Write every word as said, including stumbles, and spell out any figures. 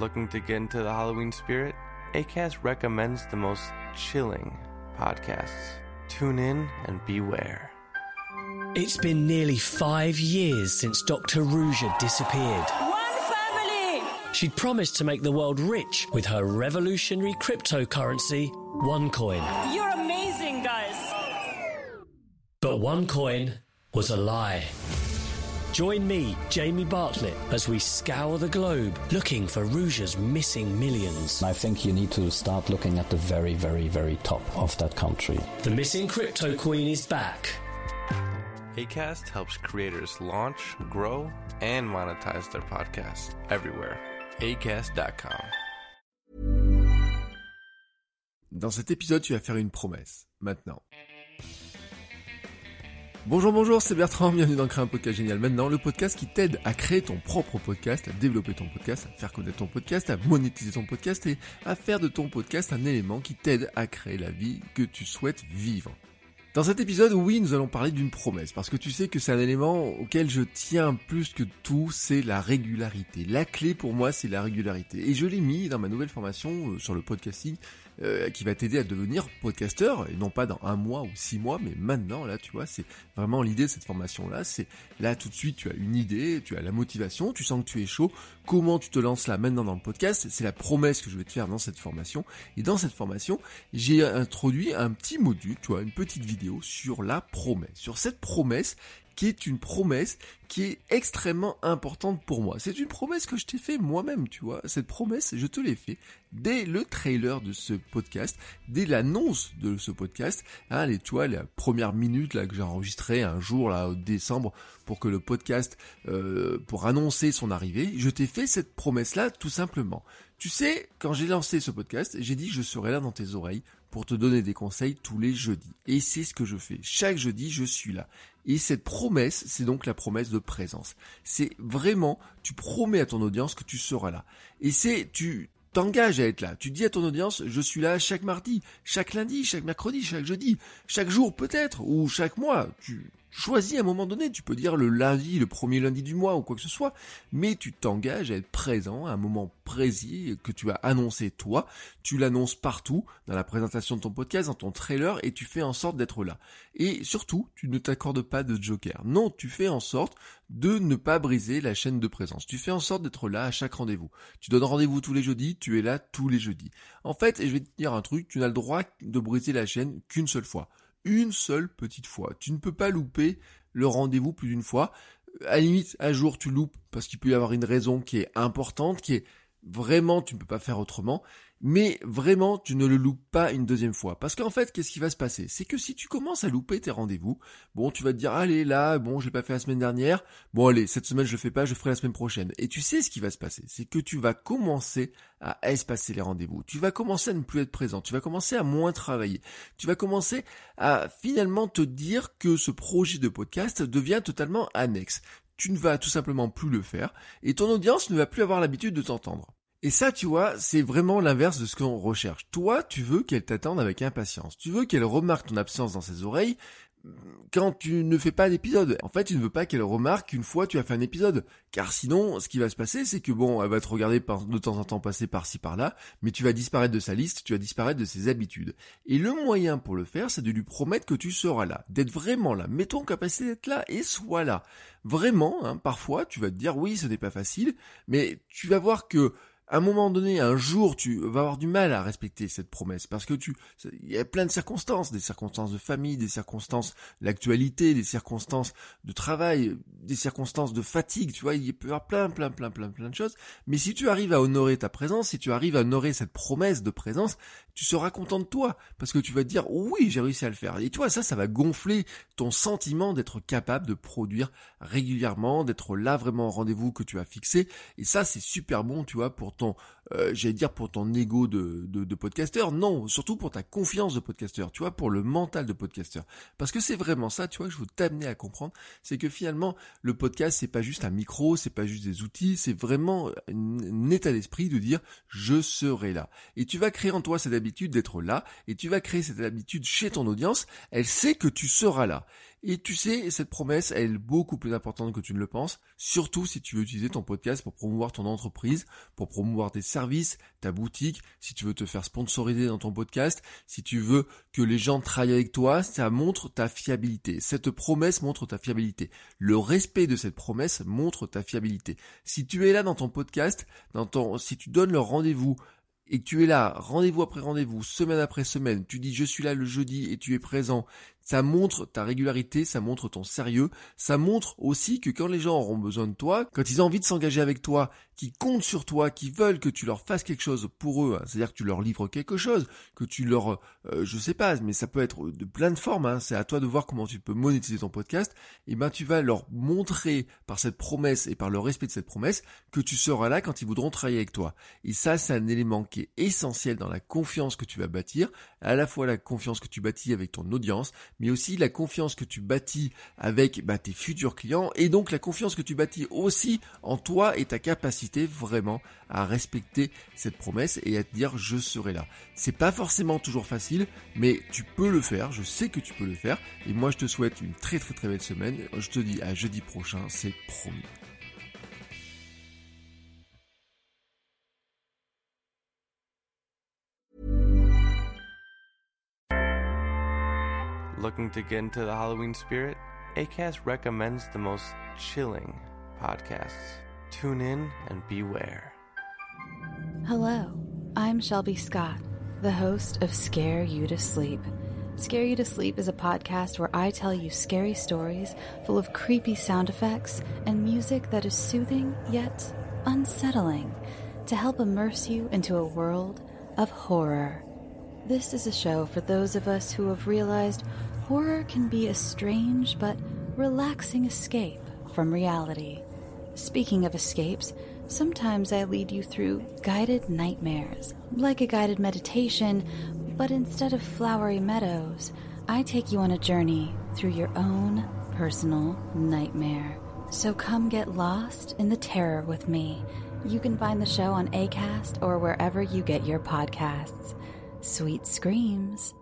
looking to get into the Halloween spirit, Acast recommends the most chilling podcasts. Tune in and beware. It's been nearly five years since Doctor Ruja disappeared. One family! She'd promised to make the world rich with her revolutionary cryptocurrency, OneCoin. You're amazing, guys. But OneCoin was a lie. Join me, Jamie Bartlett, as we scour the globe looking for Ruja's missing millions. I think you need to start looking at the very, very, very top of that country. The missing crypto queen is back. Acast helps creators launch, grow, and monetize their podcasts everywhere. Acast dot com. Dans cet épisode, tu vas faire une promesse. Maintenant. Bonjour, bonjour, c'est Bertrand, bienvenue dans Créer un podcast génial maintenant, le podcast qui t'aide à créer ton propre podcast, à développer ton podcast, à faire connaître ton podcast, à monétiser ton podcast et à faire de ton podcast un élément qui t'aide à créer la vie que tu souhaites vivre. Dans cet épisode, oui, nous allons parler d'une promesse, parce que tu sais que c'est un élément auquel je tiens plus que tout, c'est la régularité. La clé pour moi, c'est la régularité. Et je l'ai mis dans ma nouvelle formation sur le podcasting, Euh, qui va t'aider à devenir podcasteur, et non pas dans un mois ou six mois, mais maintenant, là, tu vois, c'est vraiment l'idée de cette formation-là, c'est là, tout de suite, tu as une idée, tu as la motivation, tu sens que tu es chaud, comment tu te lances là, maintenant, dans le podcast, c'est la promesse que je vais te faire dans cette formation, et dans cette formation, j'ai introduit un petit module, tu vois, une petite vidéo sur la promesse, sur cette promesse, qui est une promesse qui est extrêmement importante pour moi. C'est une promesse que je t'ai fait moi-même, tu vois. Cette promesse, je te l'ai fait dès le trailer de ce podcast, dès l'annonce de ce podcast. Hein, les, tu vois, la première minute là que j'ai enregistrée un jour là au décembre pour que le podcast, euh, pour annoncer son arrivée, je t'ai fait cette promesse-là tout simplement. Tu sais, quand j'ai lancé ce podcast, j'ai dit que je serai là dans tes oreilles pour te donner des conseils tous les jeudis. Et c'est ce que je fais. Chaque jeudi, je suis là. Et cette promesse, c'est donc la promesse de présence. C'est vraiment, tu promets à ton audience que tu seras là. Et c'est, tu t'engages à être là. Tu dis à ton audience, je suis là chaque mardi, chaque lundi, chaque mercredi, chaque jeudi, chaque jour peut-être, ou chaque mois. Tu choisis à un moment donné, tu peux dire le lundi, le premier lundi du mois ou quoi que ce soit, mais tu t'engages à être présent à un moment précis que tu as annoncé toi, tu l'annonces partout, dans la présentation de ton podcast, dans ton trailer, et tu fais en sorte d'être là. Et surtout, tu ne t'accordes pas de joker. Non, tu fais en sorte de ne pas briser la chaîne de présence. Tu fais en sorte d'être là à chaque rendez-vous. Tu donnes rendez-vous tous les jeudis, tu es là tous les jeudis. En fait, et je vais te dire un truc, tu n'as le droit de briser la chaîne qu'une seule fois. Une seule petite fois. Tu ne peux pas louper le rendez-vous plus d'une fois. À la limite, un jour, tu loupes parce qu'il peut y avoir une raison qui est importante, qui est vraiment, tu ne peux pas faire autrement. Mais vraiment, tu ne le loupes pas une deuxième fois. Parce qu'en fait, qu'est-ce qui va se passer? C'est que si tu commences à louper tes rendez-vous, bon, tu vas te dire, allez, là, bon, je l'ai pas fait la semaine dernière. Bon, allez, cette semaine, je le fais pas, je le ferai la semaine prochaine. Et tu sais ce qui va se passer. C'est que tu vas commencer à espacer les rendez-vous. Tu vas commencer à ne plus être présent. Tu vas commencer à moins travailler. Tu vas commencer à finalement te dire que ce projet de podcast devient totalement annexe. Tu ne vas tout simplement plus le faire. Et ton audience ne va plus avoir l'habitude de t'entendre. Et ça, tu vois, c'est vraiment l'inverse de ce qu'on recherche. Toi, tu veux qu'elle t'attende avec impatience. Tu veux qu'elle remarque ton absence dans ses oreilles quand tu ne fais pas d'épisode. En fait, tu ne veux pas qu'elle remarque qu'une fois tu as fait un épisode. Car sinon, ce qui va se passer, c'est que bon, elle va te regarder de temps en temps passer par-ci par-là, mais tu vas disparaître de sa liste, tu vas disparaître de ses habitudes. Et le moyen pour le faire, c'est de lui promettre que tu seras là, d'être vraiment là. Mets ton capacité d'être là et sois là. Vraiment, hein, parfois, tu vas te dire, oui, ce n'est pas facile, mais tu vas voir que à un moment donné, un jour, tu vas avoir du mal à respecter cette promesse parce que tu, il y a plein de circonstances, des circonstances de famille, des circonstances d'actualité, des circonstances de travail, des circonstances de fatigue, tu vois, il peut y avoir plein, plein, plein, plein, plein de choses. Mais si tu arrives à honorer ta présence, si tu arrives à honorer cette promesse de présence, tu seras content de toi parce que tu vas te dire, oui, j'ai réussi à le faire. Et toi, ça, ça va gonfler ton sentiment d'être capable de produire régulièrement, d'être là vraiment au rendez-vous que tu as fixé. Et ça, c'est super bon, tu vois, pour ton, euh, j'allais dire pour ton ego de, de, de podcasteur, non, surtout pour ta confiance de podcasteur, tu vois, pour le mental de podcasteur. Parce que c'est vraiment ça, tu vois, que je veux t'amener à comprendre, c'est que finalement, le podcast, c'est pas juste un micro, c'est pas juste des outils, c'est vraiment un, un état d'esprit de dire, je serai là. Et tu vas créer en toi cette habitude d'être là, et tu vas créer cette habitude chez ton audience, elle sait que tu seras là. Et tu sais, cette promesse, elle est beaucoup plus importante que tu ne le penses, surtout si tu veux utiliser ton podcast pour promouvoir ton entreprise, pour promouvoir tes services, ta boutique, si tu veux te faire sponsoriser dans ton podcast, si tu veux que les gens travaillent avec toi, ça montre ta fiabilité. Cette promesse montre ta fiabilité. Le respect de cette promesse montre ta fiabilité. Si tu es là dans ton podcast, dans ton, si tu donnes le rendez-vous, et que tu es là, rendez-vous après rendez-vous, semaine après semaine, tu dis je suis là le jeudi et tu es présent, ça montre ta régularité, ça montre ton sérieux, ça montre aussi que quand les gens auront besoin de toi, quand ils ont envie de s'engager avec toi, qu'ils comptent sur toi, qu'ils veulent que tu leur fasses quelque chose pour eux, hein, c'est-à-dire que tu leur livres quelque chose, que tu leur, euh, je sais pas, mais ça peut être de plein de formes, hein, c'est à toi de voir comment tu peux monétiser ton podcast, et ben tu vas leur montrer par cette promesse et par le respect de cette promesse que tu seras là quand ils voudront travailler avec toi. Et ça, c'est un élément qui est essentiel dans la confiance que tu vas bâtir, à la fois la confiance que tu bâtis avec ton audience, mais aussi la confiance que tu bâtis avec bah, tes futurs clients, et donc la confiance que tu bâtis aussi en toi et ta capacité vraiment à respecter cette promesse et à te dire je serai là. C'est pas forcément toujours facile, mais tu peux le faire, je sais que tu peux le faire, et moi je te souhaite une très très très belle semaine, je te dis à jeudi prochain, c'est promis. Looking to get into the Halloween spirit? Acast recommends the most chilling podcasts. Tune in and beware. Hello, I'm Shelby Scott, the host of Scare You to Sleep. Scare You to Sleep is a podcast where I tell you scary stories full of creepy sound effects and music that is soothing yet unsettling to help immerse you into a world of horror. This is a show for those of us who have realized horror can be a strange but relaxing escape from reality. Speaking of escapes, sometimes I lead you through guided nightmares, like a guided meditation, but instead of flowery meadows, I take you on a journey through your own personal nightmare. So come get lost in the terror with me. You can find the show on Acast or wherever you get your podcasts. Sweet screams.